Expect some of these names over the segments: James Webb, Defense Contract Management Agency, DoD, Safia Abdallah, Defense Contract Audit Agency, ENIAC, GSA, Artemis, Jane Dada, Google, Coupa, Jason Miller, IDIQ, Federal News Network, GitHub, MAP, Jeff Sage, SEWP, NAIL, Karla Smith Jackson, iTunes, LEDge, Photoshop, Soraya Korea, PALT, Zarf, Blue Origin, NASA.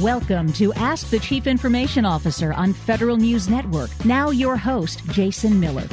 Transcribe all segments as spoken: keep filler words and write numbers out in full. Welcome to Ask the Chief Information Officer on Federal News Network. Now your host, Jason Miller.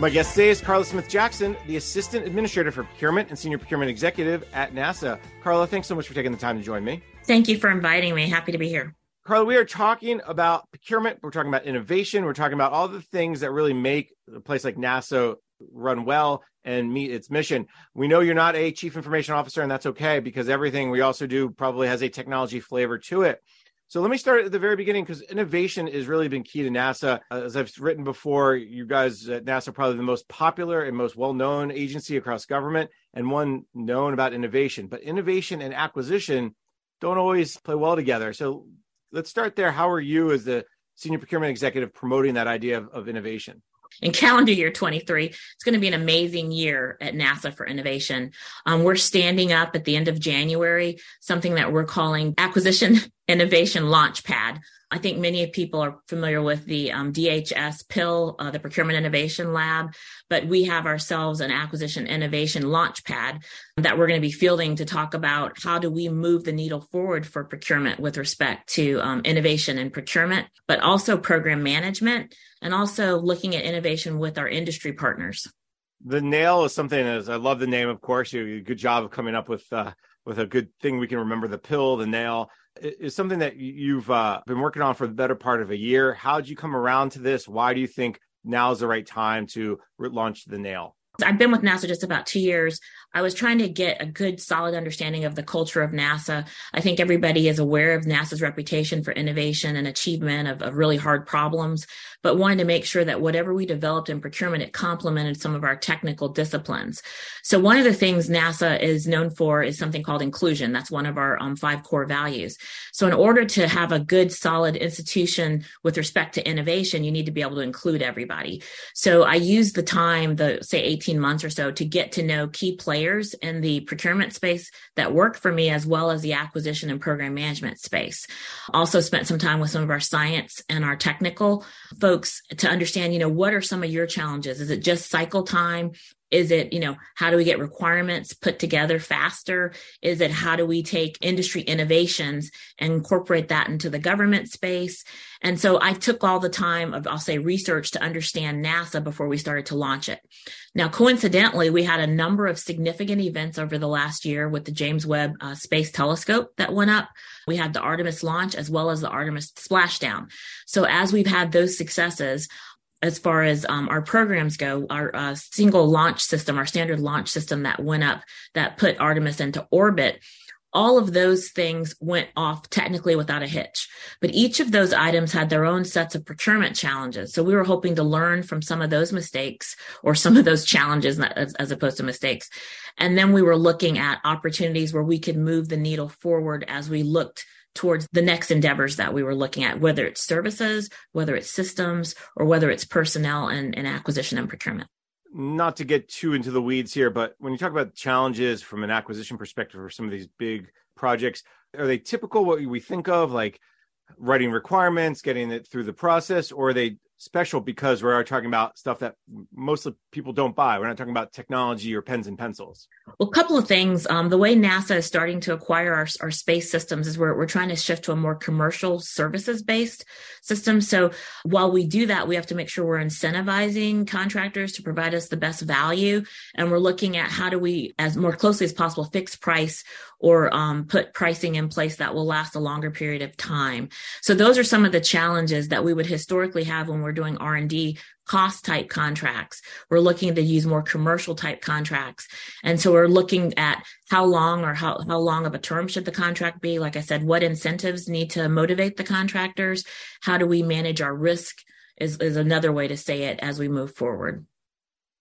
My guest today is Karla Smith Jackson, the Assistant Administrator for Procurement and Senior Procurement Executive at NASA. Karla, thanks so much for taking the time to join me. Thank you for inviting me. Happy to be here. Karla, we are talking about procurement. We're talking about innovation. We're talking about all the things that really make a place like NASA run well and meet its mission. We know you're not a chief information officer, and that's okay, because everything we also do probably has a technology flavor to it. So let me start at the very beginning, because innovation has really been key to NASA. As I've written before, you guys at NASA are probably the most popular and most well-known agency across government, and one known about innovation. But innovation and acquisition don't always play well together. So let's start there. How are you, as the senior procurement executive, promoting that idea of, of innovation? In calendar year twenty-three, it's going to be an amazing year at NASA for innovation. Um, we're standing up at the end of January, something that we're calling Acquisition Innovation Launchpad. I think many people are familiar with the um, D H S P I L, uh, the Procurement Innovation Lab, but we have ourselves an Acquisition Innovation Launchpad that we're going to be fielding to talk about how do we move the needle forward for procurement with respect to um, innovation and procurement, but also program management, and also looking at innovation with our industry partners. The NAIL is something, as I love the name, of course. You did a good job of coming up with uh, with a good thing we can remember. The pill, the NAIL, is something that you've uh, been working on for the better part of a year. How did you come around to this? Why do you think now is the right time to launch the NAIL? I've been with NASA just about two years. I was trying to get a good, solid understanding of the culture of NASA. I think everybody is aware of NASA's reputation for innovation and achievement of, of really hard problems, but wanted to make sure that whatever we developed in procurement, it complemented some of our technical disciplines. So one of the things NASA is known for is something called inclusion. That's one of our um, five core values. So in order to have a good, solid institution with respect to innovation, you need to be able to include everybody. So I used the time, the say eighteen months or so, to get to know key players in the procurement space that work for me, as well as the acquisition and program management space. Also spent some time with some of our science and our technical folks to understand, you know, what are some of your challenges? Is it just cycle time? Is it, you know, how do we get requirements put together faster? Is it how do we take industry innovations and incorporate that into the government space? And so I took all the time of, I'll say, research to understand NASA before we started to launch it. Now, coincidentally, we had a number of significant events over the last year with the James Webb uh, Space Telescope that went up. We had the Artemis launch as well as the Artemis splashdown. So as we've had those successes, as far as um, our programs go, our uh, single launch system, our standard launch system that went up, that put Artemis into orbit, all of those things went off technically without a hitch. But each of those items had their own sets of procurement challenges. So we were hoping to learn from some of those mistakes, or some of those challenges as, as opposed to mistakes. And then we were looking at opportunities where we could move the needle forward as we looked towards the next endeavors that we were looking at, whether it's services, whether it's systems, or whether it's personnel and, and acquisition and procurement. Not to get too into the weeds here, but when you talk about challenges from an acquisition perspective for some of these big projects, are they typical what we think of, like writing requirements, getting it through the process, or are they special because we're talking about stuff that mostly people don't buy? We're not talking about technology or pens and pencils. Well, a couple of things. Um, the way NASA is starting to acquire our, our space systems is we're, we're trying to shift to a more commercial services-based system. So while we do that, we have to make sure we're incentivizing contractors to provide us the best value. And we're looking at how do we, as more closely as possible, fix price or um, put pricing in place that will last a longer period of time. So those are some of the challenges that we would historically have when we're We're doing R and D cost type contracts. We're looking to use more commercial type contracts. And so we're looking at how long or how, how long of a term should the contract be? Like I said, what incentives need to motivate the contractors? How do we manage our risk is, is another way to say it as we move forward.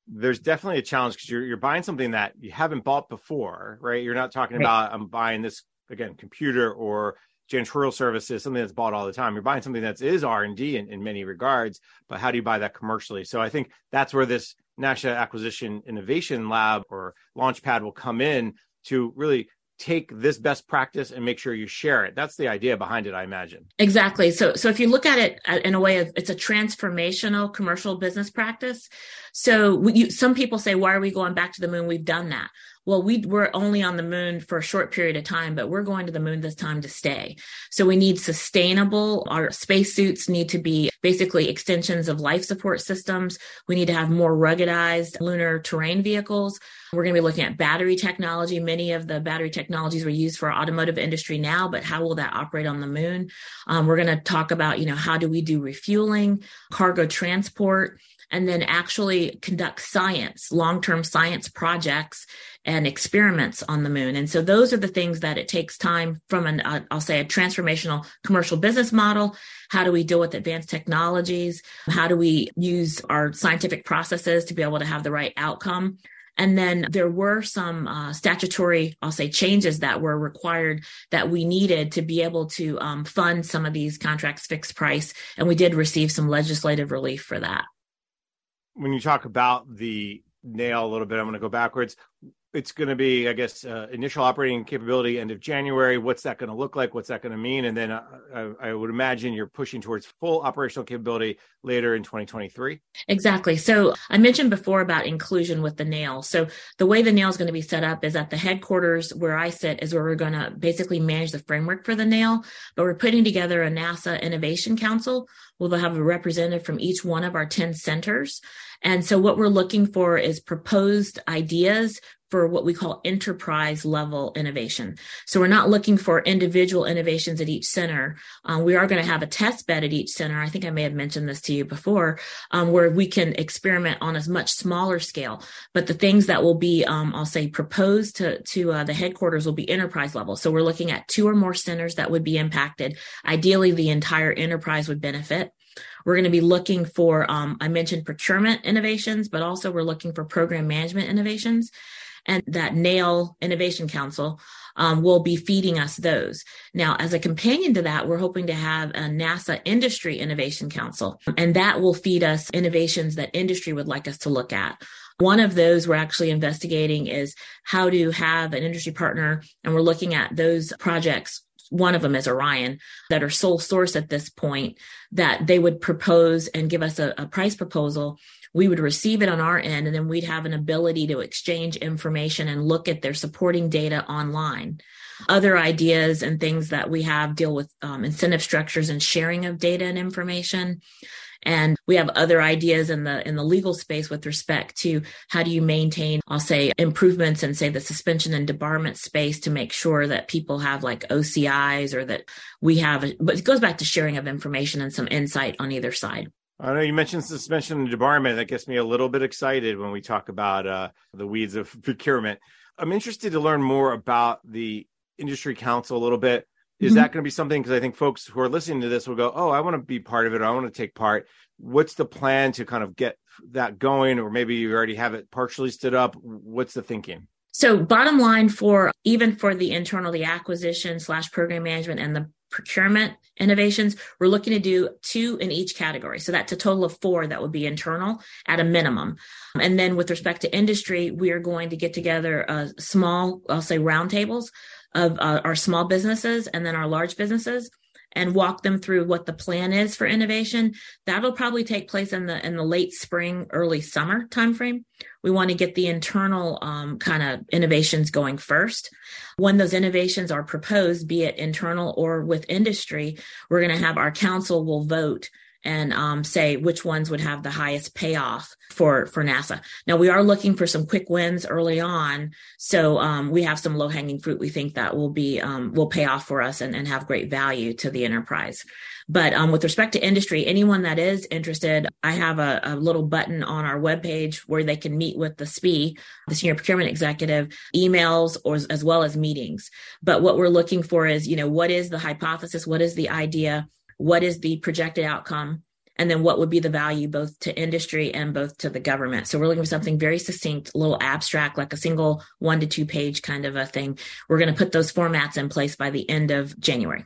There's definitely a challenge because you're, you're buying something that you haven't bought before, right? You're not talking right. about I'm buying this, again, computer or janitorial services, something that's bought all the time. You're buying something that is R and D in, in many regards, but how do you buy that commercially? So I think that's where this NASA Acquisition Innovation Lab or Launchpad will come in to really take this best practice and make sure you share it. That's the idea behind it, I imagine. Exactly. So, so if you look at it in a way of, it's a transformational commercial business practice. So we, you, some people say, why are we going back to the moon? We've done that. well, we were only on the moon for a short period of time, but we're going to the moon this time to stay. So we need sustainable, our spacesuits need to be basically extensions of life support systems. We need to have more ruggedized lunar terrain vehicles. We're going to be looking at battery technology. Many of the battery technologies we use for our automotive industry now, but how will that operate on the moon? Um, we're going to talk about, you know, how do we do refueling, cargo transport, and then actually conduct science, long-term science projects and experiments on the moon. And so those are the things that it takes time from an, uh, I'll say, a transformational commercial business model. How do we deal with advanced technologies? How do we use our scientific processes to be able to have the right outcome? And then there were some uh, statutory, I'll say, changes that were required that we needed to be able to um, fund some of these contracts fixed price. And we did receive some legislative relief for that. When you talk about the NAIL a little bit, I'm going to go backwards. It's going to be, I guess, uh, initial operating capability end of January. What's that going to look like? What's that going to mean? And then uh, I, I would imagine you're pushing towards full operational capability later in twenty twenty-three. Exactly. So I mentioned before about inclusion with the NAIL. So the way the NAIL is going to be set up is at the headquarters where I sit is where we're going to basically manage the framework for the NAIL. But we're putting together a NASA Innovation Council. We'll have a representative from each one of our ten centers. And so what we're looking for is proposed ideas for what we call enterprise level innovation. So we're not looking for individual innovations at each center. Um, we are going to have a test bed at each center. I think I may have mentioned this to you before, um, where we can experiment on a much smaller scale. But the things that will be, um, I'll say, proposed to, to uh, the headquarters will be enterprise level. So we're looking at two or more centers that would be impacted. Ideally, the entire enterprise would benefit. We're going to be looking for, um, I mentioned procurement innovations, but also we're looking for program management innovations. And that NAIL Innovation Council um, will be feeding us those. Now, as a companion to that, we're hoping to have a NASA Industry Innovation Council, and that will feed us innovations that industry would like us to look at. One of those we're actually investigating is how to have an industry partner, and we're looking at those projects. One of them is Orion, that are sole source at this point, that they would propose and give us a, a price proposal. We would receive it on our end, and then we'd have an ability to exchange information and look at their supporting data online. Other ideas and things that we have deal with um, incentive structures and sharing of data and information. And we have other ideas in the in the legal space with respect to how do you maintain, I'll say, improvements in, say, the suspension and debarment space to make sure that people have like O C Is or that we have, but it goes back to sharing of information and some insight on either side. I know you mentioned suspension and debarment. That gets me a little bit excited when we talk about uh, the weeds of procurement. I'm interested to learn more about the industry council a little bit. Is that going to be something, because I think folks who are listening to this will go, oh, I want to be part of it. Or I want to take part. What's the plan to kind of get that going? Or maybe you already have it partially stood up. What's the thinking? So bottom line for even for the internal, the acquisition slash program management and the procurement innovations, we're looking to do two in each category. So that's a total of four that would be internal at a minimum. And then with respect to industry, we are going to get together a small, I'll say roundtables of uh, our small businesses and then our large businesses and walk them through what the plan is for innovation. That'll probably take place in the in the late spring, early summer timeframe. We want to get the internal um, kind of innovations going first. When those innovations are proposed, be it internal or with industry, we're going to have our council will vote and um, say which ones would have the highest payoff for, for NASA. Now, we are looking for some quick wins early on. So um, we have some low-hanging fruit we think that will be um, will pay off for us and, and have great value to the enterprise. But um, with respect to industry, anyone that is interested, I have a, a little button on our webpage where they can meet with the S P E, the Senior Procurement Executive, emails, or as well as meetings. But what we're looking for is, you know, what is the hypothesis? What is the idea? What is the projected outcome? And then what would be the value both to industry and both to the government? So we're looking for something very succinct, a little abstract, like a single one to two page kind of a thing. We're going to put those formats in place by the end of January.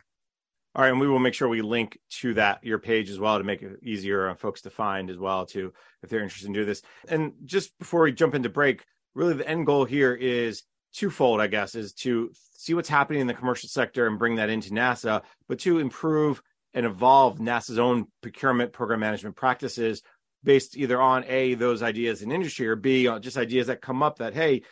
All right. And we will make sure we link to that, your page as well, to make it easier on folks to find as well, too, if they're interested in doing this. And just before we jump into break, really the end goal here is twofold, I guess, is to see what's happening in the commercial sector and bring that into NASA, but to improve and evolve NASA's own procurement program management practices based either on A, those ideas in industry, or B, just ideas that come up that, hey,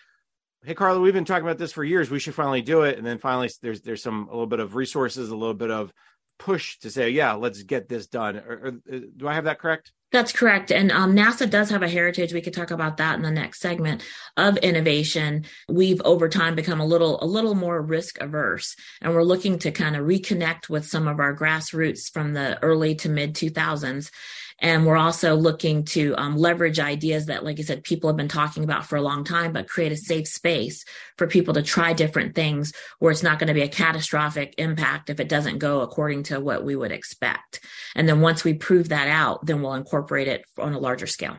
hey, Karla, we've been talking about this for years. We should finally do it. And then finally, there's there's some a little bit of resources, a little bit of push to say, yeah, let's get this done. Or, or, do I have that correct? That's correct. And um, NASA does have a heritage. We could talk about that in the next segment of innovation. We've over time become a little, a little more risk averse, and we're looking to kind of reconnect with some of our grassroots from the early to mid two thousands. And we're also looking to um, leverage ideas that, like you said, people have been talking about for a long time, but create a safe space for people to try different things where it's not going to be a catastrophic impact if it doesn't go according to what we would expect. And then once we prove that out, then we'll incorporate it on a larger scale.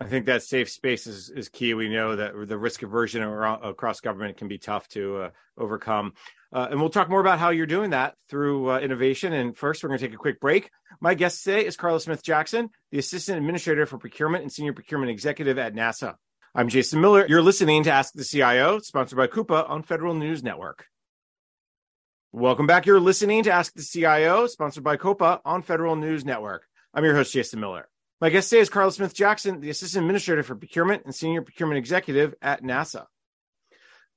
I think that safe space is, is key. We know that the risk aversion across government can be tough to uh, overcome. Uh, and we'll talk more about how you're doing that through uh, innovation. And first, we're going to take a quick break. My guest today is Karla Smith Jackson, the Assistant Administrator for Procurement and Senior Procurement Executive at NASA. I'm Jason Miller. You're listening to Ask the C I O, sponsored by Coupa on Federal News Network. Welcome back. You're listening to Ask the C I O, sponsored by Coupa on Federal News Network. I'm your host, Jason Miller. My guest today is Karla Smith Jackson, the Assistant Administrator for Procurement and Senior Procurement Executive at NASA.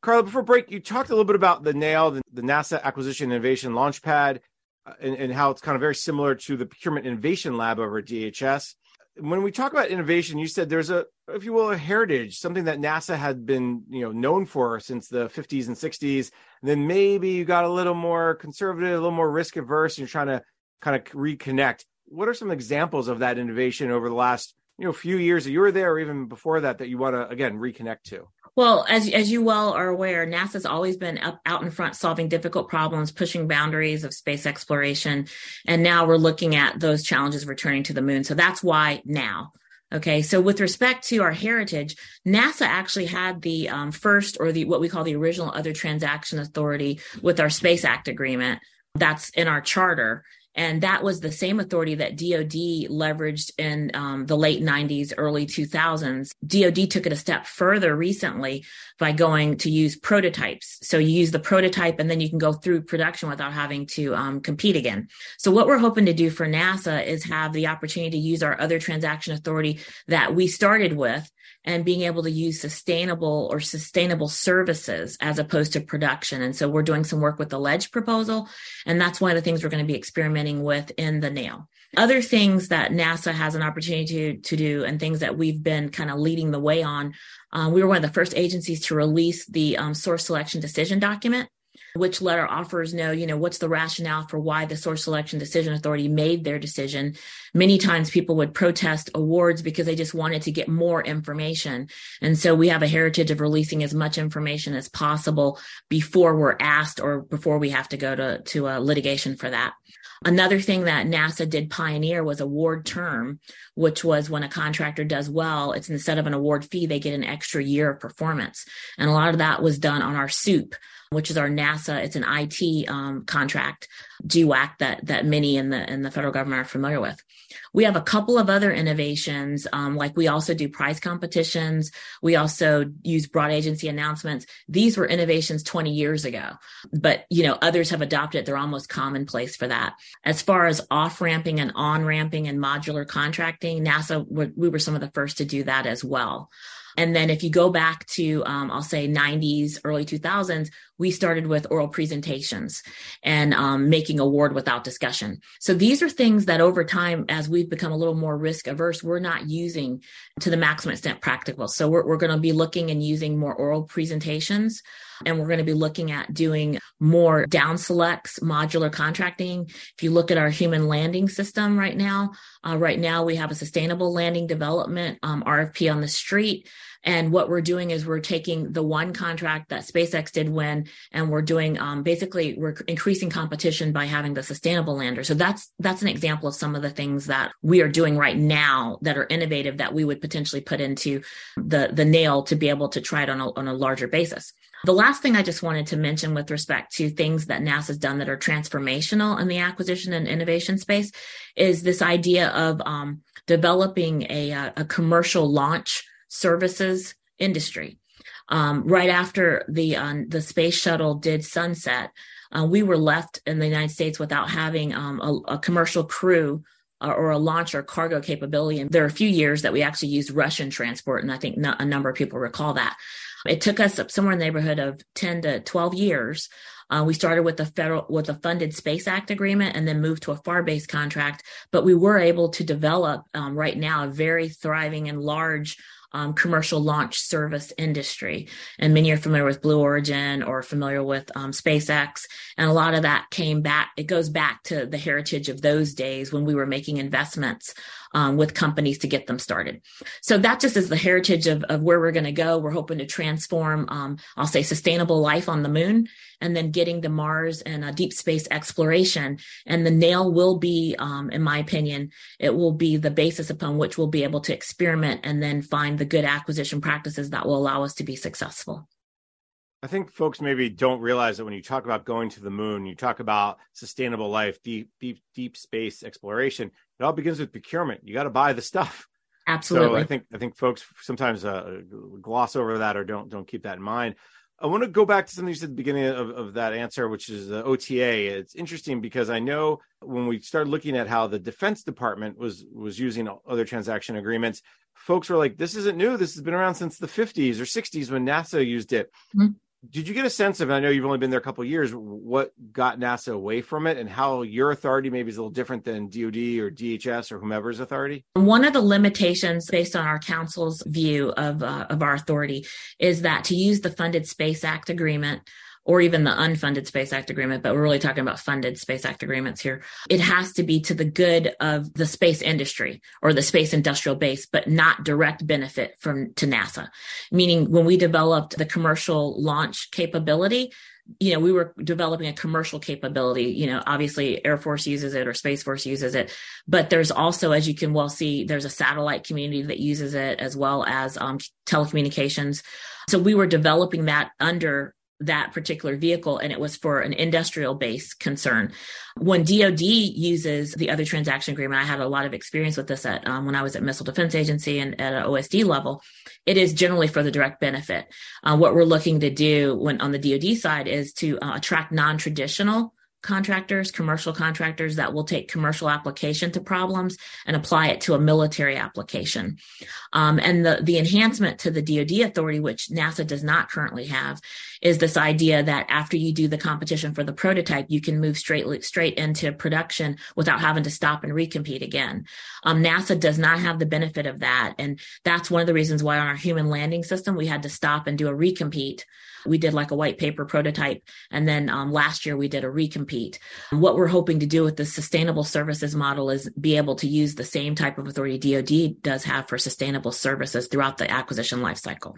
Karla, before break, you talked a little bit about the NAIL, the, the NASA Acquisition Innovation Launchpad, uh, and, and how it's kind of very similar to the Procurement Innovation Lab over at D H S. When we talk about innovation, you said there's a, if you will, a heritage, something that NASA had been, you know, known for since the fifties and sixties. And then maybe you got a little more conservative, a little more risk averse, and you're trying to kind of reconnect. What are some examples of that innovation over the last, you know, few years that you were there or even before that, that you want to, again, reconnect to? Well, as as you well are aware, NASA's always been up, out in front, solving difficult problems, pushing boundaries of space exploration. And now we're looking at those challenges returning to the moon. So that's why now. Okay, so with respect to our heritage, NASA actually had the um, first or the what we call the original other transaction authority with our Space Act agreement. That's in our charter. And that was the same authority that D O D leveraged in um, the late nineties, early two thousands. D O D took it a step further recently by going to use prototypes. So you use the prototype and then you can go through production without having to um, compete again. So what we're hoping to do for NASA is have the opportunity to use our other transaction authority that we started with, and being able to use sustainable or sustainable services as opposed to production. And so we're doing some work with the LEDge proposal, and that's one of the things we're going to be experimenting with in the NAIL. Other things that NASA has an opportunity to, to do and things that we've been kind of leading the way on, um, we were one of the first agencies to release the um, source selection decision document, which let our offerors know, you know, what's the rationale for why the source selection decision authority made their decision. Many times people would protest awards because they just wanted to get more information. And so we have a heritage of releasing as much information as possible before we're asked or before we have to go to, to a litigation for that. Another thing that NASA did pioneer was award term, which was when a contractor does well, it's instead of an award fee, they get an extra year of performance. And a lot of that was done on our S E W P, which is our NASA, it's an I T um, contract, G WAC, that that many in the in the federal government are familiar with. We have a couple of other innovations, um, like we also do prize competitions. We also use broad agency announcements. These were innovations twenty years ago, but you know others have adopted. They're almost commonplace for that. As far as off-ramping and on-ramping and modular contracting, NASA, we were some of the first to do that as well. And then if you go back to, um, I'll say nineties, early two thousands, we started with oral presentations and um, making award without discussion. So these are things that over time, as we've become a little more risk averse, we're not using to the maximum extent practical. So we're, we're going to be looking and using more oral presentations, and we're going to be looking at doing more down selects, modular contracting. If you look at our human landing system right now, uh, right now we have a sustainable landing development um, R F P on the street. And what we're doing is we're taking the one contract that SpaceX did win, and we're doing um, basically we're increasing competition by having the sustainable lander. So that's that's an example of some of the things that we are doing right now that are innovative that we would potentially put into the the NAIL to be able to try it on a, on a larger basis. The last thing I just wanted to mention with respect to things that NASA's done that are transformational in the acquisition and innovation space is this idea of um, developing a, a commercial launch services industry. Um, right after the um, the space shuttle did sunset, uh, we were left in the United States without having um, a, a commercial crew or, or a launch or cargo capability. And there are a few years that we actually used Russian transport, and I think no, a number of people recall that. It took us up somewhere in the neighborhood of ten to twelve years. Uh, we started with a federal, with a funded Space Act agreement, and then moved to a FAR-based contract. But we were able to develop um, right now a very thriving and large um, commercial launch service industry. And many are familiar with Blue Origin or familiar with um, SpaceX. And a lot of that came back. It goes back to the heritage of those days when we were making investments um, with companies to get them started. So that just is the heritage of, of where we're going to go. We're hoping to transform, um, I'll say, sustainable life on the moon, and then getting to Mars and a deep space exploration. And the NAIL will be, um, in my opinion, it will be the basis upon which we'll be able to experiment and then find the good acquisition practices that will allow us to be successful. I think folks maybe don't realize that when you talk about going to the moon, you talk about sustainable life, deep, deep, deep space exploration, it all begins with procurement. You got to buy the stuff. Absolutely. So I think, I think folks sometimes uh, gloss over that or don't, don't keep that in mind. I want to go back to something you said at the beginning of, of that answer, which is the O T A. It's interesting because I know when we started looking at how the Defense Department was was using other transaction agreements, folks were like, this isn't new. This has been around since the fifties or sixties when NASA used it. Mm-hmm. Did you get a sense of, and I know you've only been there a couple of years, what got NASA away from it and how your authority maybe is a little different than D O D or D H S or whomever's authority? One of the limitations based on our council's view of, uh, of our authority is that to use the Funded Space Act agreement or even the unfunded Space Act agreement, but we're really talking about funded Space Act agreements here. It has to be to the good of the space industry or the space industrial base, but not direct benefit from to NASA. Meaning when we developed the commercial launch capability, you know, we were developing a commercial capability, you know, obviously Air Force uses it or Space Force uses it, but there's also, as you can well see, there's a satellite community that uses it as well as um, telecommunications. So we were developing that under that particular vehicle, and it was for an industrial base concern. When D O D uses the other transaction agreement, I had a lot of experience with this at um, when I was at Missile Defense Agency and at an O S D level, it is generally for the direct benefit. Uh, what we're looking to do when on the D O D side is to uh, attract non-traditional contractors, commercial contractors that will take commercial application to problems and apply it to a military application. Um, and the, the enhancement to the D O D authority, which NASA does not currently have, is this idea that after you do the competition for the prototype, you can move straight, straight into production without having to stop and recompete again. Um, NASA does not have the benefit of that. And that's one of the reasons why on our human landing system, we had to stop and do a recompete. We did like a white paper prototype. And then um, last year we did a recompete. What we're hoping to do with the sustainable services model is be able to use the same type of authority D O D does have for sustainable services throughout the acquisition lifecycle.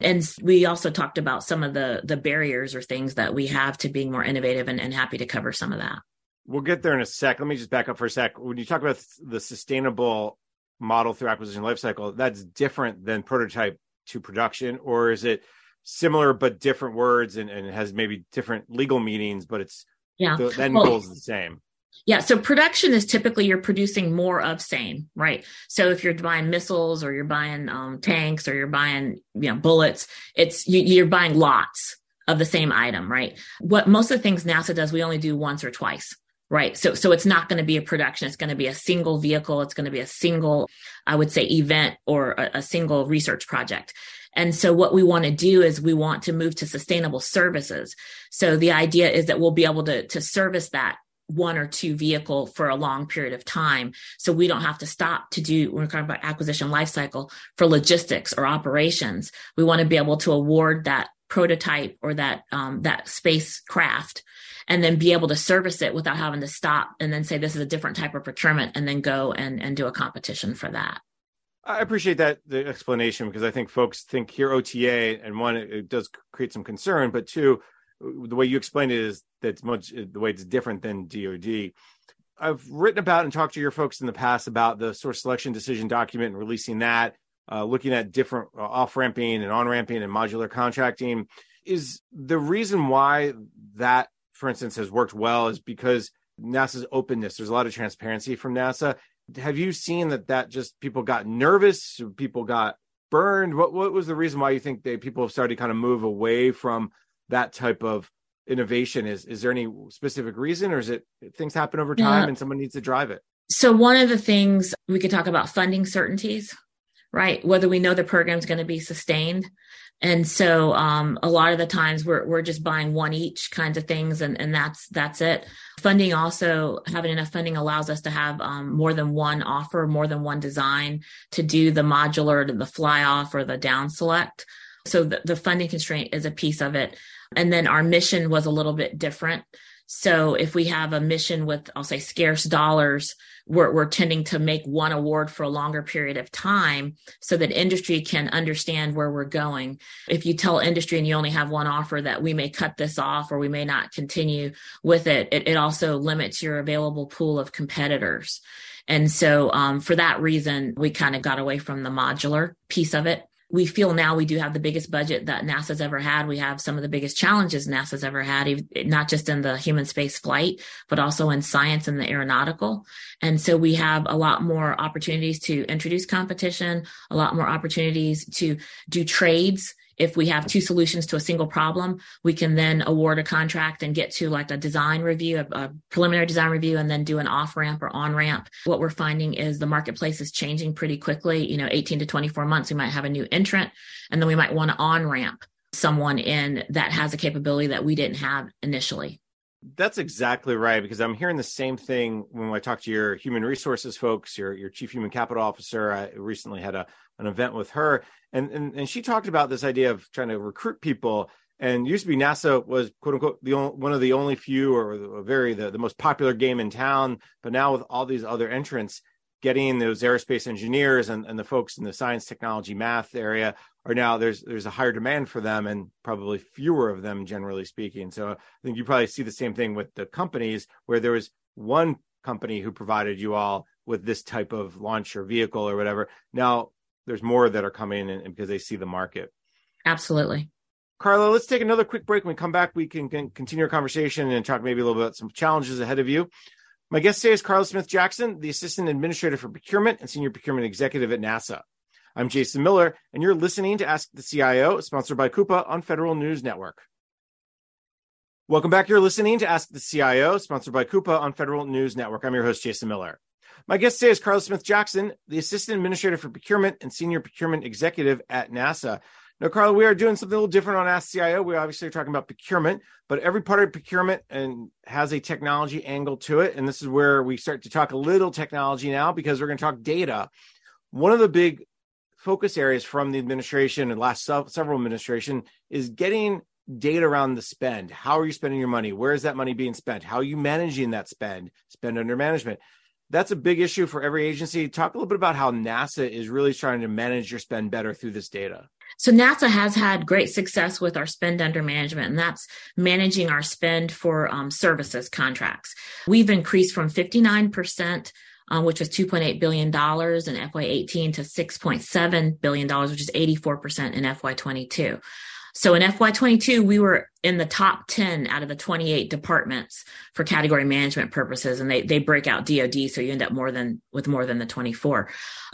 And we also talked about some of the, the barriers or things that we have to being more innovative, and, and happy to cover some of that. We'll get there in a sec. Let me just back up for a sec. When you talk about the sustainable model through acquisition lifecycle, that's different than prototype to production, or is it similar but different words, and, and it has maybe different legal meanings, but it's yeah. the end well, goal is the same. Yeah. So production is typically you're producing more of same, right? So if you're buying missiles or you're buying um, tanks or you're buying you know bullets, it's you, you're buying lots of the same item, right? What most of the things NASA does, we only do once or twice. Right. So so it's not going to be a production. It's going to be a single vehicle. It's going to be a single, I would say, event or a, a single research project. And so what we want to do is we want to move to sustainable services. So the idea is that we'll be able to, to service that one or two vehicle for a long period of time. So we don't have to stop to do, when we're talking about acquisition lifecycle for logistics or operations. We want to be able to award that prototype or that um, that spacecraft and then be able to service it without having to stop and then say, this is a different type of procurement, and then go and, and do a competition for that. I appreciate that the explanation, because I think folks think here O T A, and one, it does create some concern, but two, the way you explained it is that's much the way it's different than D O D. I've written about and talked to your folks in the past about the source selection decision document and releasing that, uh, looking at different uh, off-ramping and on-ramping and modular contracting. Is the reason why that, for instance, has worked well is because NASA's openness. There's a lot of transparency from NASA. Have you seen that that just people got nervous, people got burned? What what was the reason why you think they people have started to kind of move away from that type of innovation? Is is there any specific reason, or is it things happen over time yeah. and someone needs to drive it? So one of the things we could talk about funding certainties, right? Whether we know the program's going to be sustained. And so um, a lot of the times we're we're just buying one each kinds of things, and, and that's that's it. Funding also, having enough funding allows us to have um, more than one offer, more than one design to do the modular, to the fly off or the down select. So the, the funding constraint is a piece of it. And then our mission was a little bit different. So if we have a mission with, I'll say, scarce dollars, we're, we're tending to make one award for a longer period of time so that industry can understand where we're going. If you tell industry and you only have one offer that we may cut this off or we may not continue with it, it, it also limits your available pool of competitors. And so um, for that reason, we kind of got away from the modular piece of it. We feel now we do have the biggest budget that NASA's ever had. We have some of the biggest challenges NASA's ever had, not just in the human space flight, but also in science and the aeronautical. And so we have a lot more opportunities to introduce competition, a lot more opportunities to do trades. If we have two solutions to a single problem, we can then award a contract and get to like a design review, a, a preliminary design review, and then do an off-ramp or on-ramp. What we're finding is the marketplace is changing pretty quickly. You know, eighteen to twenty-four months, we might have a new entrant, and then we might want to on-ramp someone in that has a capability that we didn't have initially. That's exactly right, because I'm hearing the same thing when I talk to your human resources folks, your your chief human capital officer. I recently had a an event with her, and, and and she talked about this idea of trying to recruit people. And used to be NASA was, quote unquote, the only, one of the only few or very the, the most popular game in town. But now with all these other entrants, getting those aerospace engineers and, and the folks in the science, technology, math area are now there's there's a higher demand for them, and probably fewer of them, generally speaking. So I think you probably see the same thing with the companies, where there was one company who provided you all with this type of launch or vehicle or whatever. Now there's more that are coming in because they see the market. Absolutely. Karla, let's take another quick break. When we come back, we can, can continue our conversation and talk maybe a little bit about some challenges ahead of you. My guest today is Karla Smith Jackson, the Assistant Administrator for Procurement and Senior Procurement Executive at NASA. I'm Jason Miller, and you're listening to Ask the C I O, sponsored by Coupa on Federal News Network. Welcome back. You're listening to Ask the C I O, sponsored by Coupa on Federal News Network. I'm your host, Jason Miller. My guest today is Karla Smith Jackson, the Assistant Administrator for Procurement and Senior Procurement Executive at NASA. Now, Karla, we are doing something a little different on Ask C I O. We obviously are talking about procurement, but every part of procurement and has a technology angle to it. And this is where we start to talk a little technology now, because we're going to talk data. One of the big focus areas from the administration and last several administration is getting data around the spend. How are you spending your money? Where is that money being spent? How are you managing that spend? Spend under management. That's a big issue for every agency. Talk a little bit about how NASA is really trying to manage your spend better through this data. So NASA has had great success with our spend under management, and that's managing our spend for um, services contracts. We've increased from fifty-nine percent, um, which was two point eight billion dollars in F Y eighteen, to six point seven billion dollars, which is eighty-four percent in F Y twenty-two. So in F Y twenty-two, we were in the top ten out of the twenty-eight departments for category management purposes. And they, they break out D O D. So you end up more than with more than the twenty-four.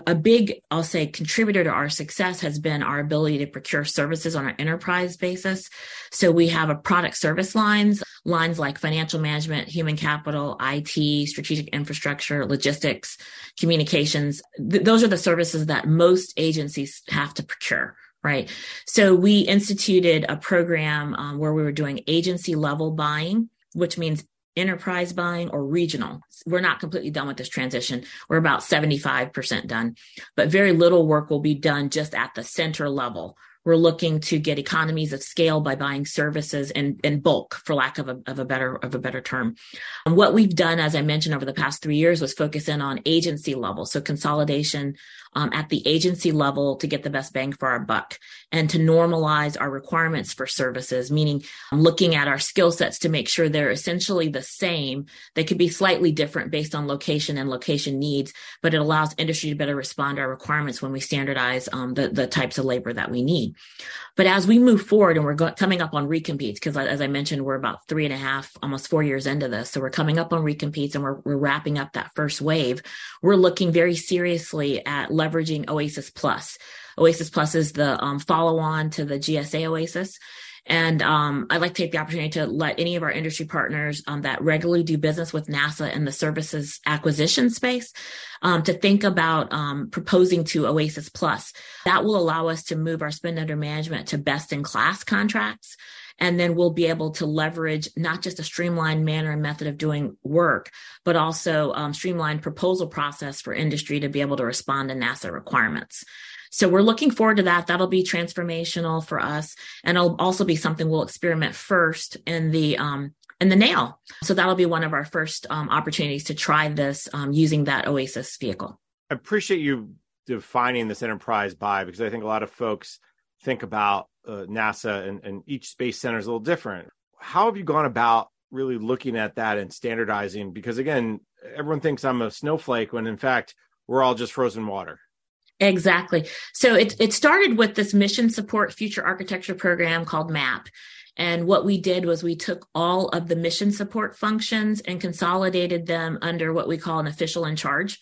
A big, I'll say, contributor to our success has been our ability to procure services on an enterprise basis. So we have a product service lines, lines like financial management, human capital, I T, strategic infrastructure, logistics, communications. Th- those are the services that most agencies have to procure. Right. So we instituted a program um, where we were doing agency level buying, which means enterprise buying or regional. We're not completely done with this transition. We're about seventy-five percent done, but very little work will be done just at the center level. We're looking to get economies of scale by buying services in, in bulk, for lack of a, of a better of a better term. And what we've done, as I mentioned, over the past three years was focus in on agency level. So consolidation um, at the agency level to get the best bang for our buck and to normalize our requirements for services, meaning looking at our skill sets to make sure they're essentially the same. They could be slightly different based on location and location needs, but it allows industry to better respond to our requirements when we standardize um, the, the types of labor that we need. But as we move forward, and we're go- coming up on recompetes, because as I mentioned, we're about three and a half, almost four years into this. So we're coming up on recompetes and we're, we're wrapping up that first wave. We're looking very seriously at leveraging OASIS Plus. OASIS Plus is the um, follow on to the G S A OASIS. And um, I'd like to take the opportunity to let any of our industry partners um, that regularly do business with NASA in the services acquisition space um, to think about um, proposing to OASIS Plus. That will allow us to move our spend under management to best in class contracts. And then we'll be able to leverage not just a streamlined manner and method of doing work, but also um, streamlined proposal process for industry to be able to respond to NASA requirements. So we're looking forward to that. That'll be transformational for us. And it'll also be something we'll experiment first in the um, in the NAIL. So that'll be one of our first um, opportunities to try this um, using that OASIS vehicle. I appreciate you defining this enterprise buy, because I think a lot of folks think about Uh, NASA and, and each space center is a little different. How have you gone about really looking at that and standardizing? Because again, everyone thinks I'm a snowflake when in fact, we're all just frozen water. Exactly. So it, it started with this mission support future architecture program called MAP. And what we did was we took all of the mission support functions and consolidated them under what we call an official in charge.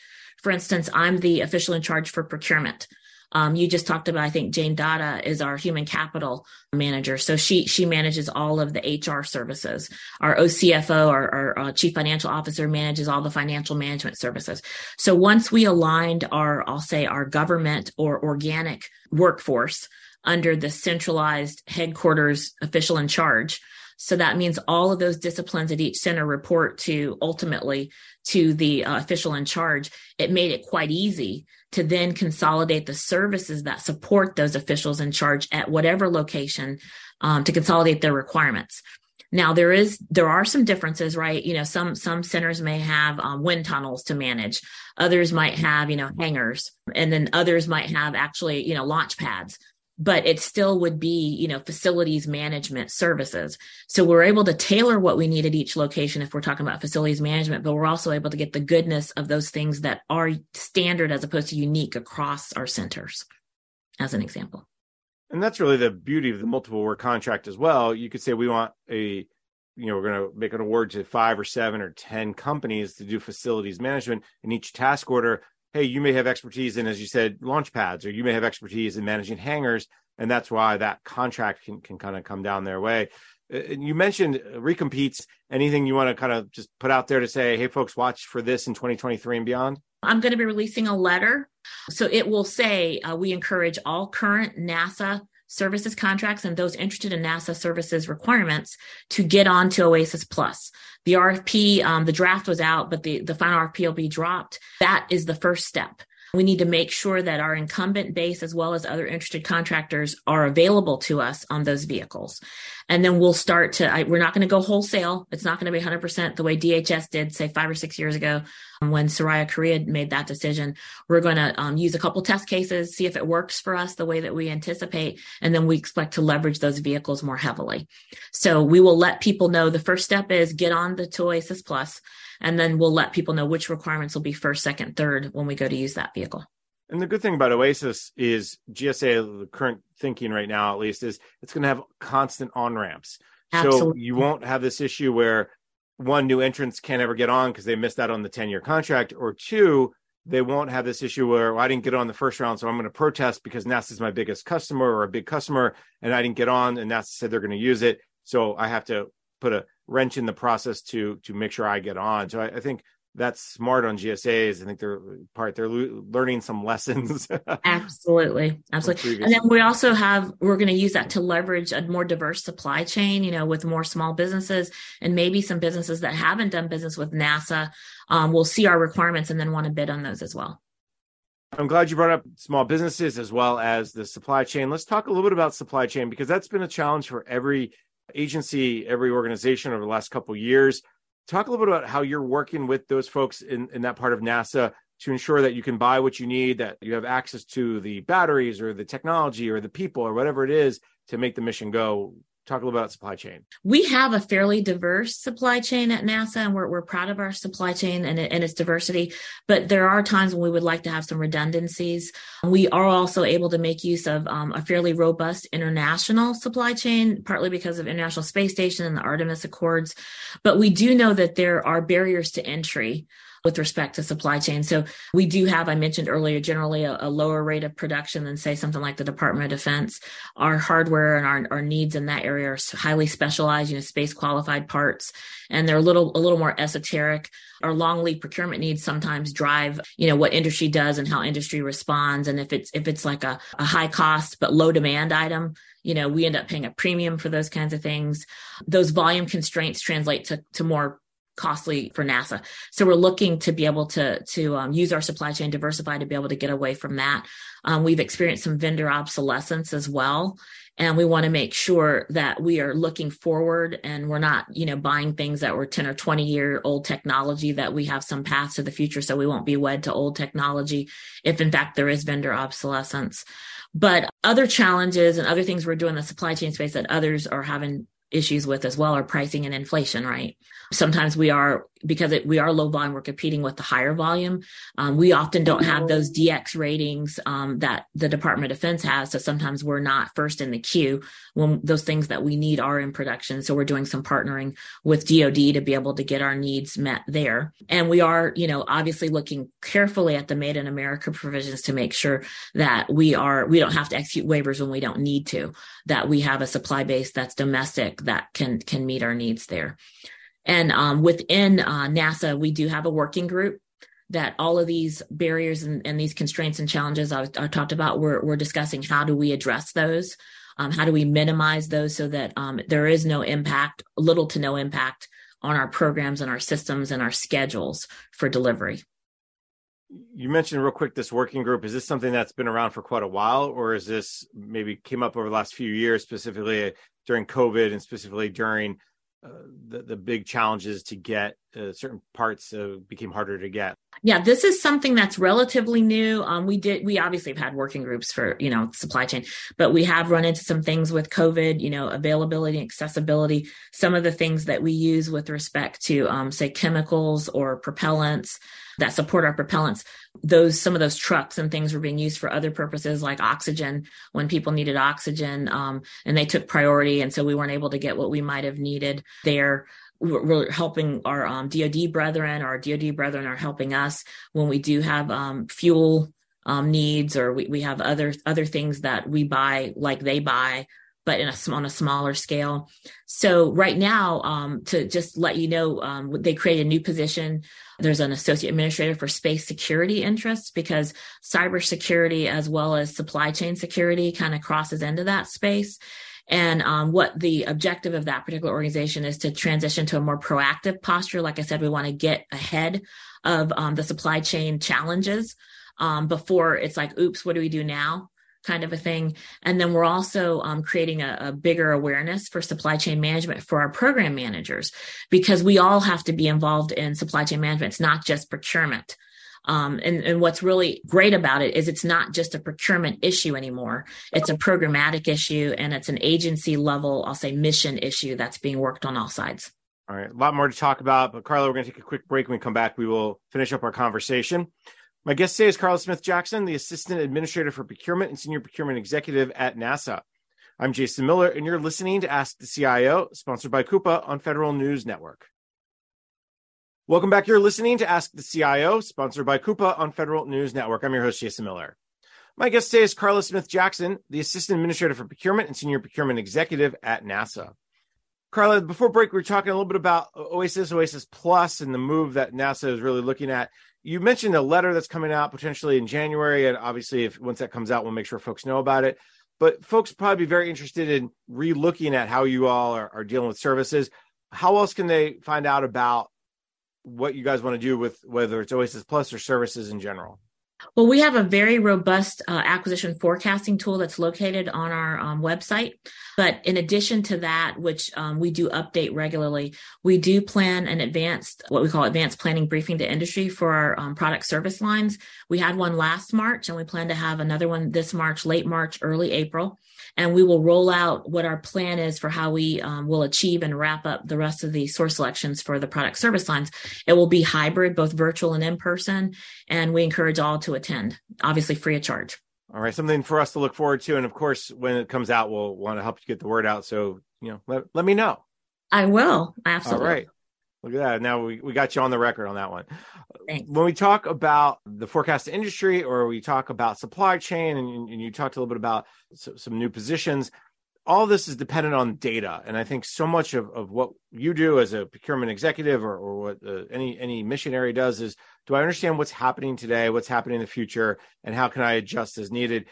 For instance, I'm the official in charge for procurement. Um, you just talked about, I think Jane Dada is our human capital manager. So she she manages all of the H R services. Our O C F O, our, our uh, chief financial officer, manages all the financial management services. So once we aligned our, I'll say our government or organic workforce under the centralized headquarters official in charge, so that means all of those disciplines at each center report to ultimately to the uh, official in charge. It made it quite easy to then consolidate the services that support those officials in charge at whatever location um, to consolidate their requirements. Now, there is there are some differences, right? You know, some some centers may have um, wind tunnels to manage. Others might have, you know, hangars, and then others might have actually, you know, launch pads. But it still would be, you know, facilities management services. So we're able to tailor what we need at each location if we're talking about facilities management, but we're also able to get the goodness of those things that are standard as opposed to unique across our centers, as an example. And that's really the beauty of the multiple award contract as well. You could say we want a, you know, we're going to make an award to five or seven or ten companies to do facilities management in each task order. Hey, you may have expertise in, as you said, launch pads, or you may have expertise in managing hangars. And that's why that contract can, can kind of come down their way. And you mentioned recompetes. Anything you want to kind of just put out there to say, hey, folks, watch for this in twenty twenty-three and beyond? I'm going to be releasing a letter. So it will say uh, we encourage all current NASA services contracts and those interested in NASA services requirements to get on to OASIS Plus. The R F P, um, the draft was out, but the, the final R F P will be dropped. That is the first step. We need to make sure that our incumbent base, as well as other interested contractors, are available to us on those vehicles. And then we'll start to, I, we're not going to go wholesale. It's not going to be one hundred percent the way D H S did, say, five or six years ago when Soraya Korea made that decision. We're going to um, use a couple test cases, see if it works for us the way that we anticipate. And then we expect to leverage those vehicles more heavily. So we will let people know the first step is get on the OASIS Plus. And then we'll let people know which requirements will be first, second, third when we go to use that vehicle. And the good thing about OASIS is G S A, the current thinking right now, at least, is it's going to have constant on-ramps. Absolutely. So you won't have this issue where one, new entrants can't ever get on because they missed out on the ten-year contract, or two, they won't have this issue where, well, I didn't get on the first round, so I'm going to protest because NASA's my biggest customer or a big customer, and I didn't get on, and NASA said they're going to use it, so I have to put a wrench in the process to to make sure I get on. So I, I think that's smart on G S As. I think they're part, they're lo- learning some lessons. Absolutely. Absolutely. And then we also have, we're going to use that to leverage a more diverse supply chain, you know, with more small businesses and maybe some businesses that haven't done business with NASA um, will see our requirements and then want to bid on those as well. I'm glad you brought up small businesses as well as the supply chain. Let's talk a little bit about supply chain, because that's been a challenge for every agency, every organization over the last couple of years. Talk a little bit about how you're working with those folks in, in that part of NASA to ensure that you can buy what you need, that you have access to the batteries or the technology or the people or whatever it is to make the mission go. Talk a little about supply chain. We have a fairly diverse supply chain at NASA, and we're, we're proud of our supply chain and, and its diversity. But there are times when we would like to have some redundancies. We are also able to make use of um, a fairly robust international supply chain, partly because of International Space Station and the Artemis Accords. But we do know that there are barriers to entry with respect to supply chain. So we do have, I mentioned earlier, generally a, a lower rate of production than, say, something like the Department of Defense. Our hardware and our, our needs in that area are highly specialized, you know, space qualified parts, and they're a little a little more esoteric. Our long lead procurement needs sometimes drive, you know, what industry does and how industry responds. And if it's if it's like a, a high cost but low demand item, you know, we end up paying a premium for those kinds of things. Those volume constraints translate to, to more costly for NASA. So we're looking to be able to, to um, use our supply chain diversify to be able to get away from that. Um, we've experienced some vendor obsolescence as well. And we want to make sure that we are looking forward and we're not, you know, buying things that were ten or twenty year old technology, that we have some paths to the future. So we won't be wed to old technology if in fact there is vendor obsolescence. But other challenges and other things we're doing in the supply chain space that others are having issues with as well are pricing and inflation, right? Sometimes we are, because it, we are low volume, we're competing with the higher volume. Um, we often don't have those D X ratings um, that the Department of Defense has. So sometimes we're not first in the queue when those things that we need are in production. So we're doing some partnering with D O D to be able to get our needs met there. And we are, you know, obviously looking carefully at the Made in America provisions to make sure that we are, we don't have to execute waivers when we don't need to, that we have a supply base that's domestic that can, can meet our needs there. And um, within uh, NASA, we do have a working group that all of these barriers and, and these constraints and challenges I, I talked about, we're, we're discussing how do we address those? Um, how do we minimize those so that um, there is no impact, little to no impact on our programs and our systems and our schedules for delivery? You mentioned real quick this working group. Is this something that's been around for quite a while, or is this maybe came up over the last few years, specifically during COVID and specifically during Uh, the, the big challenges to get uh, certain parts uh, became harder to get? Yeah, this is something that's relatively new. Um, we did, we obviously have had working groups for, you know, supply chain, but we have run into some things with COVID, you know, availability, accessibility, some of the things that we use with respect to, um, say, chemicals or propellants that support our propellants. Those, some of those trucks and things were being used for other purposes like oxygen when people needed oxygen, um, and they took priority. And so we weren't able to get what we might have needed there. We're helping our um, D O D brethren, our D O D brethren are helping us when we do have um, fuel um, needs, or we, we have other other things that we buy like they buy, but in a, on a smaller scale. So right now, um, to just let you know, um, they created a new position. There's an associate administrator for space security interests, because cybersecurity as well as supply chain security kind of crosses into that space. And um, what the objective of that particular organization is to transition to a more proactive posture. Like I said, we want to get ahead of um, the supply chain challenges um, before it's like, oops, what do we do now? Kind of a thing. And then we're also um, creating a, a bigger awareness for supply chain management for our program managers, because we all have to be involved in supply chain management. It's not just procurement. Um, and, and what's really great about it is it's not just a procurement issue anymore. It's a programmatic issue, and it's an agency level, I'll say, mission issue that's being worked on all sides. All right. A lot more to talk about, but Karla, we're going to take a quick break. When we come back, we will finish up our conversation. My guest today is Karla Smith Jackson, the Assistant Administrator for Procurement and Senior Procurement Executive at NASA. I'm Jason Miller, and you're listening to Ask the C I O, sponsored by Coupa on Federal News Network. Welcome back. You're listening to Ask the C I O, sponsored by Coupa on Federal News Network. I'm your host, Jason Miller. My guest today is Karla Smith Jackson, the Assistant Administrator for Procurement and Senior Procurement Executive at NASA. Karla, before break, we were talking a little bit about OASIS, OASIS Plus, and the move that NASA is really looking at. You mentioned a letter that's coming out potentially in January, and obviously, if once that comes out, we'll make sure folks know about it. But folks probably be very interested in re-looking at how you all are, are dealing with services. How else can they find out about what you guys want to do with whether it's OASIS Plus or services in general? Well, we have a very robust uh, acquisition forecasting tool that's located on our um, website. But in addition to that, which um, we do update regularly, we do plan an advanced, what we call advanced planning briefing to industry for our um, product service lines. We had one last March, and we plan to have another one this March, late March, early April. And we will roll out what our plan is for how we um, will achieve and wrap up the rest of the source selections for the product service lines. It will be hybrid, both virtual and in person. And we encourage all to attend, obviously free of charge. All right. Something for us to look forward to. And of course, when it comes out, we'll want to help you get the word out. So, you know, let, let me know. I will. Absolutely. All right. Look at that. Now we, we got you on the record on that one. Thanks. When we talk about the forecast industry or we talk about supply chain and, and you talked a little bit about so, some new positions, all this is dependent on data. And I think so much of, of what you do as a procurement executive or, or what uh, any, any missionary does is, do I understand what's happening today, what's happening in the future, and how can I adjust as needed?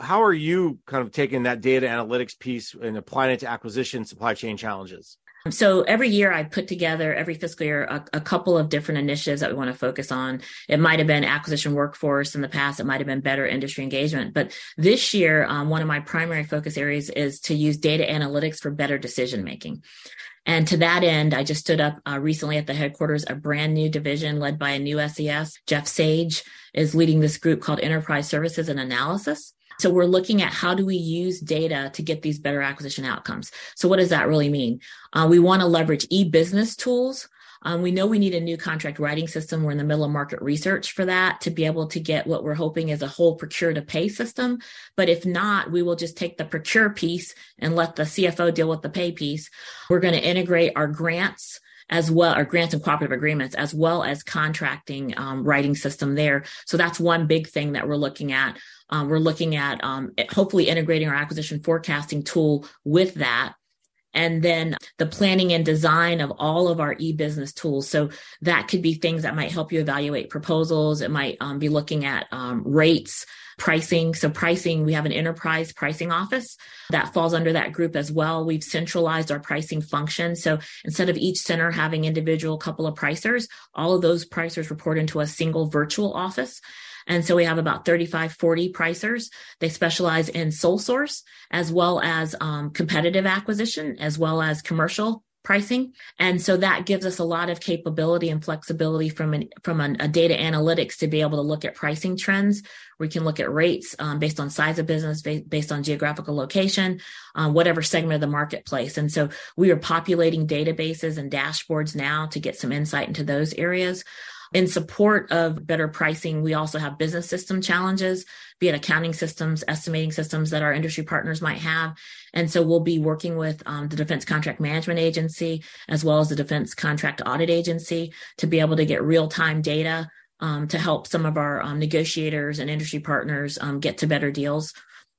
How are you kind of taking that data analytics piece and applying it to acquisition supply chain challenges? So every year I put together, every fiscal year, a, a couple of different initiatives that we want to focus on. It might have been acquisition workforce in the past. It might have been better industry engagement. But this year, um, one of my primary focus areas is to use data analytics for better decision making. And to that end, I just stood up uh, recently at the headquarters, a brand new division led by a new S E S. Jeff Sage is leading this group called Enterprise Services and Analysis. So we're looking at how do we use data to get these better acquisition outcomes. So what does that really mean? Uh, we want to leverage e-business tools. Um, we know we need a new contract writing system. We're in the middle of market research for that to be able to get what we're hoping is a whole procure to pay system. But if not, we will just take the procure piece and let the C F O deal with the pay piece. We're going to integrate our grants as well, our grants and cooperative agreements, as well as contracting um, writing system there. So that's one big thing that we're looking at. Um, we're looking at um, hopefully integrating our acquisition forecasting tool with that. And then the planning and design of all of our e-business tools. So that could be things that might help you evaluate proposals. It might um, be looking at um, rates, pricing. So pricing, we have an enterprise pricing office that falls under that group as well. We've centralized our pricing function. So instead of each center having individual couple of pricers, all of those pricers report into a single virtual office. And so we have about thirty-five, forty pricers. They specialize in sole source, as well as um, competitive acquisition, as well as commercial pricing. And so that gives us a lot of capability and flexibility from an, from an, a data analytics to be able to look at pricing trends. We can look at rates um, based on size of business, ba- based on geographical location, um, whatever segment of the marketplace. And so we are populating databases and dashboards now to get some insight into those areas. In support of better pricing, we also have business system challenges, be it accounting systems, estimating systems that our industry partners might have. And so we'll be working with um, the Defense Contract Management Agency, as well as the Defense Contract Audit Agency, to be able to get real-time data um, to help some of our um, negotiators and industry partners um, get to better deals.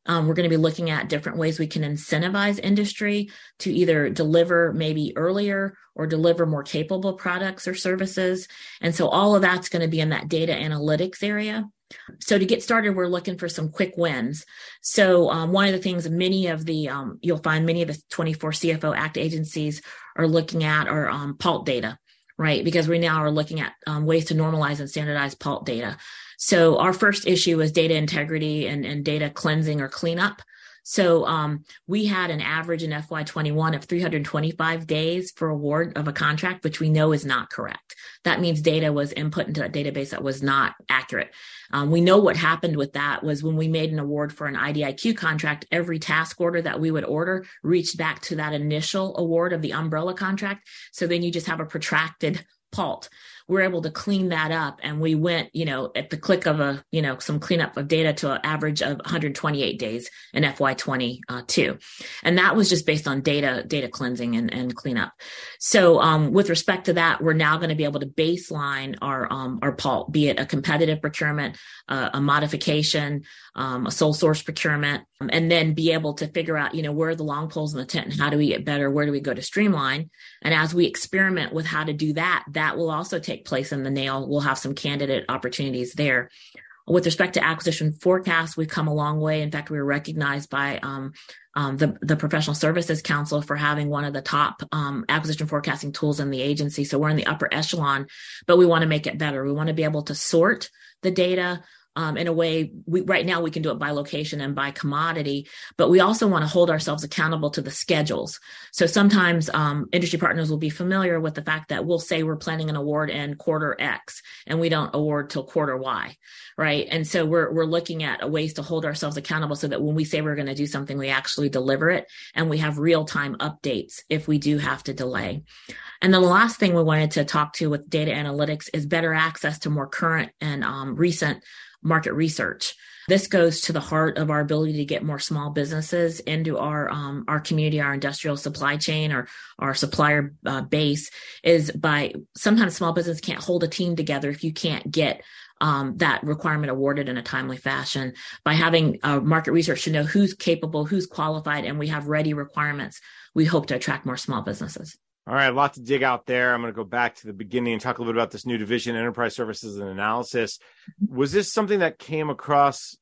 Um, we're going to be looking at different ways we can incentivize industry to either deliver maybe earlier or deliver more capable products or services. And so all of that's going to be in that data analytics area. So to get started, we're looking for some quick wins. So um, one of the things many of the, um, you'll find many of the twenty-four C F O Act agencies are looking at are um, PALT data, right? Because we now are looking at um, ways to normalize and standardize PALT data. So our first issue was data integrity and, and data cleansing or cleanup. So um, we had an average in F Y twenty-one of three hundred twenty-five days for award of a contract, which we know is not correct. That means data was input into that database that was not accurate. Um, we know what happened with that was when we made an award for an I D I Q contract, every task order that we would order reached back to that initial award of the umbrella contract. So then you just have a protracted PALT. We're able to clean that up. And we went, you know, at the click of a, you know, some cleanup of data to an average of one hundred twenty-eight days in F Y twenty-two. And that was just based on data, data cleansing and, and cleanup. So um, with respect to that, we're now going to be able to baseline our, um, our PALT, be it a competitive procurement, uh, a modification, um, a sole source procurement, and then be able to figure out, you know, where are the long poles in the tent and how do we get better? Where do we go to streamline? And as we experiment with how to do that, that will also take place in the NAIL. We'll have some candidate opportunities there. With respect to acquisition forecasts, we've come a long way. In fact, we were recognized by um, um, the, the Professional Services Council for having one of the top um, acquisition forecasting tools in the agency. So we're in the upper echelon, but we want to make it better. We want to be able to sort the data um, in a way. We, right now, we can do it by location and by commodity, but we also want to hold ourselves accountable to the schedules. So sometimes um, industry partners will be familiar with the fact that we'll say we're planning an award in quarter X and we don't award till quarter Y, right? And so we're we're looking at ways to hold ourselves accountable so that when we say we're going to do something, we actually deliver it and we have real-time updates if we do have to delay. And then the last thing we wanted to talk to with data analytics is better access to more current and um, recent market research. This goes to the heart of our ability to get more small businesses into our um, our community, our industrial supply chain, or our supplier uh, base, is by sometimes small business can't hold a team together if you can't get Um, that requirement awarded in a timely fashion. By having uh, market research to know who's capable, who's qualified, and we have ready requirements, we hope to attract more small businesses. All right, a lot to dig out there. I'm going to go back to the beginning and talk a little bit about this new division, Enterprise Services and Analysis. Was this something that came across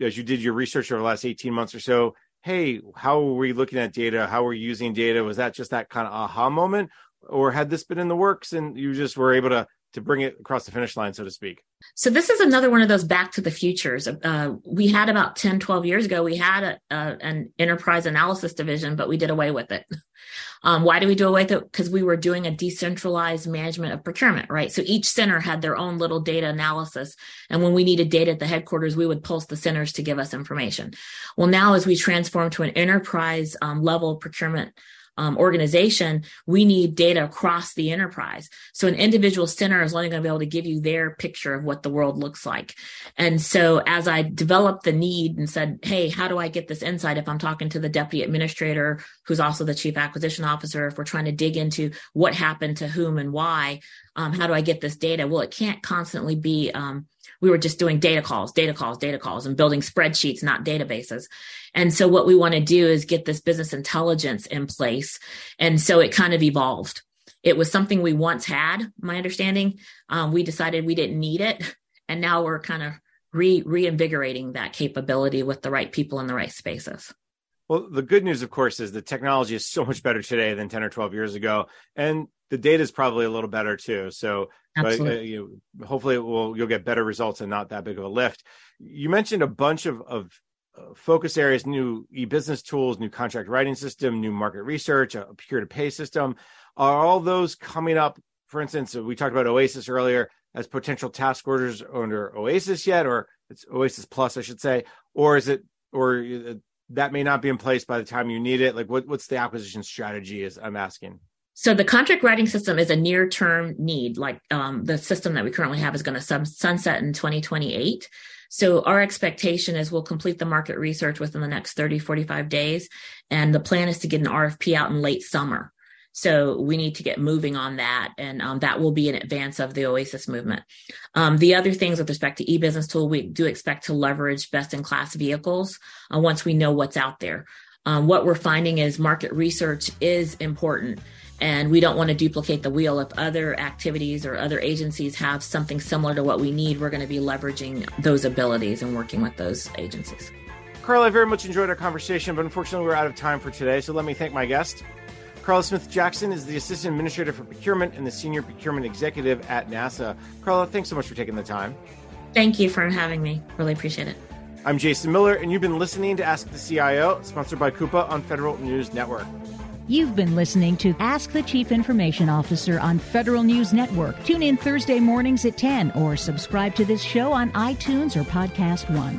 as you did your research over the last eighteen months or so? Hey, how were we looking at data? How were you using data? Was that just that kind of aha moment? Or had this been in the works and you just were able to to bring it across the finish line, so to speak? So this is another one of those back to the futures. Uh, we had about ten, twelve years ago, we had a, a, an enterprise analysis division, but we did away with it. Um, why do we do away with it? Because we were doing a decentralized management of procurement, right? So each center had their own little data analysis. And when we needed data at the headquarters, we would pulse the centers to give us information. Well, now as we transform to an enterprise um, level procurement Um, organization, we need data across the enterprise. So an individual center is only going to be able to give you their picture of what the world looks like. And so as I developed the need and said, hey, how do I get this insight if I'm talking to the deputy administrator, who's also the chief acquisition officer, if we're trying to dig into what happened to whom and why, um, how do I get this data? Well, it can't constantly be um, we were just doing data calls, data calls, data calls, and building spreadsheets, not databases. And so what we want to do is get this business intelligence in place. And so it kind of evolved. It was something we once had, my understanding. Um, we decided we didn't need it. And now we're kind of re- reinvigorating that capability with the right people in the right spaces. Well, the good news, of course, is the technology is so much better today than ten or twelve years ago. And the data is probably a little better, too. So but, uh, you know, hopefully it will, you'll get better results and not that big of a lift. You mentioned a bunch of, of uh, focus areas, new e-business tools, new contract writing system, new market research, a peer-to-pay system. Are all those coming up? For instance, we talked about OASIS earlier as potential task orders under OASIS yet, or it's OASIS Plus, I should say, or is it or uh, that may not be in place by the time you need it? Like what, what's the acquisition strategy is I'm asking? So the contract writing system is a near-term need. Like um, the system that we currently have is going to sub- sunset in twenty twenty-eight. So our expectation is we'll complete the market research within the next thirty, forty-five days. And the plan is to get an R F P out in late summer. So we need to get moving on that. And um, that will be in advance of the OASIS movement. Um, the other things with respect to e-business tool, we do expect to leverage best-in-class vehicles uh, once we know what's out there. Um, what we're finding is market research is important. And we don't want to duplicate the wheel. If other activities or other agencies have something similar to what we need, we're going to be leveraging those abilities and working with those agencies. Karla, I very much enjoyed our conversation, but unfortunately we're out of time for today. So let me thank my guest. Karla Smith Jackson is the Assistant Administrator for Procurement and the Senior Procurement Executive at NASA. Karla, thanks so much for taking the time. Thank you for having me. Really appreciate it. I'm Jason Miller, and you've been listening to Ask the C I O, sponsored by Coupa on Federal News Network. You've been listening to Ask the Chief Information Officer on Federal News Network. Tune in Thursday mornings at ten or subscribe to this show on iTunes or Podcast One.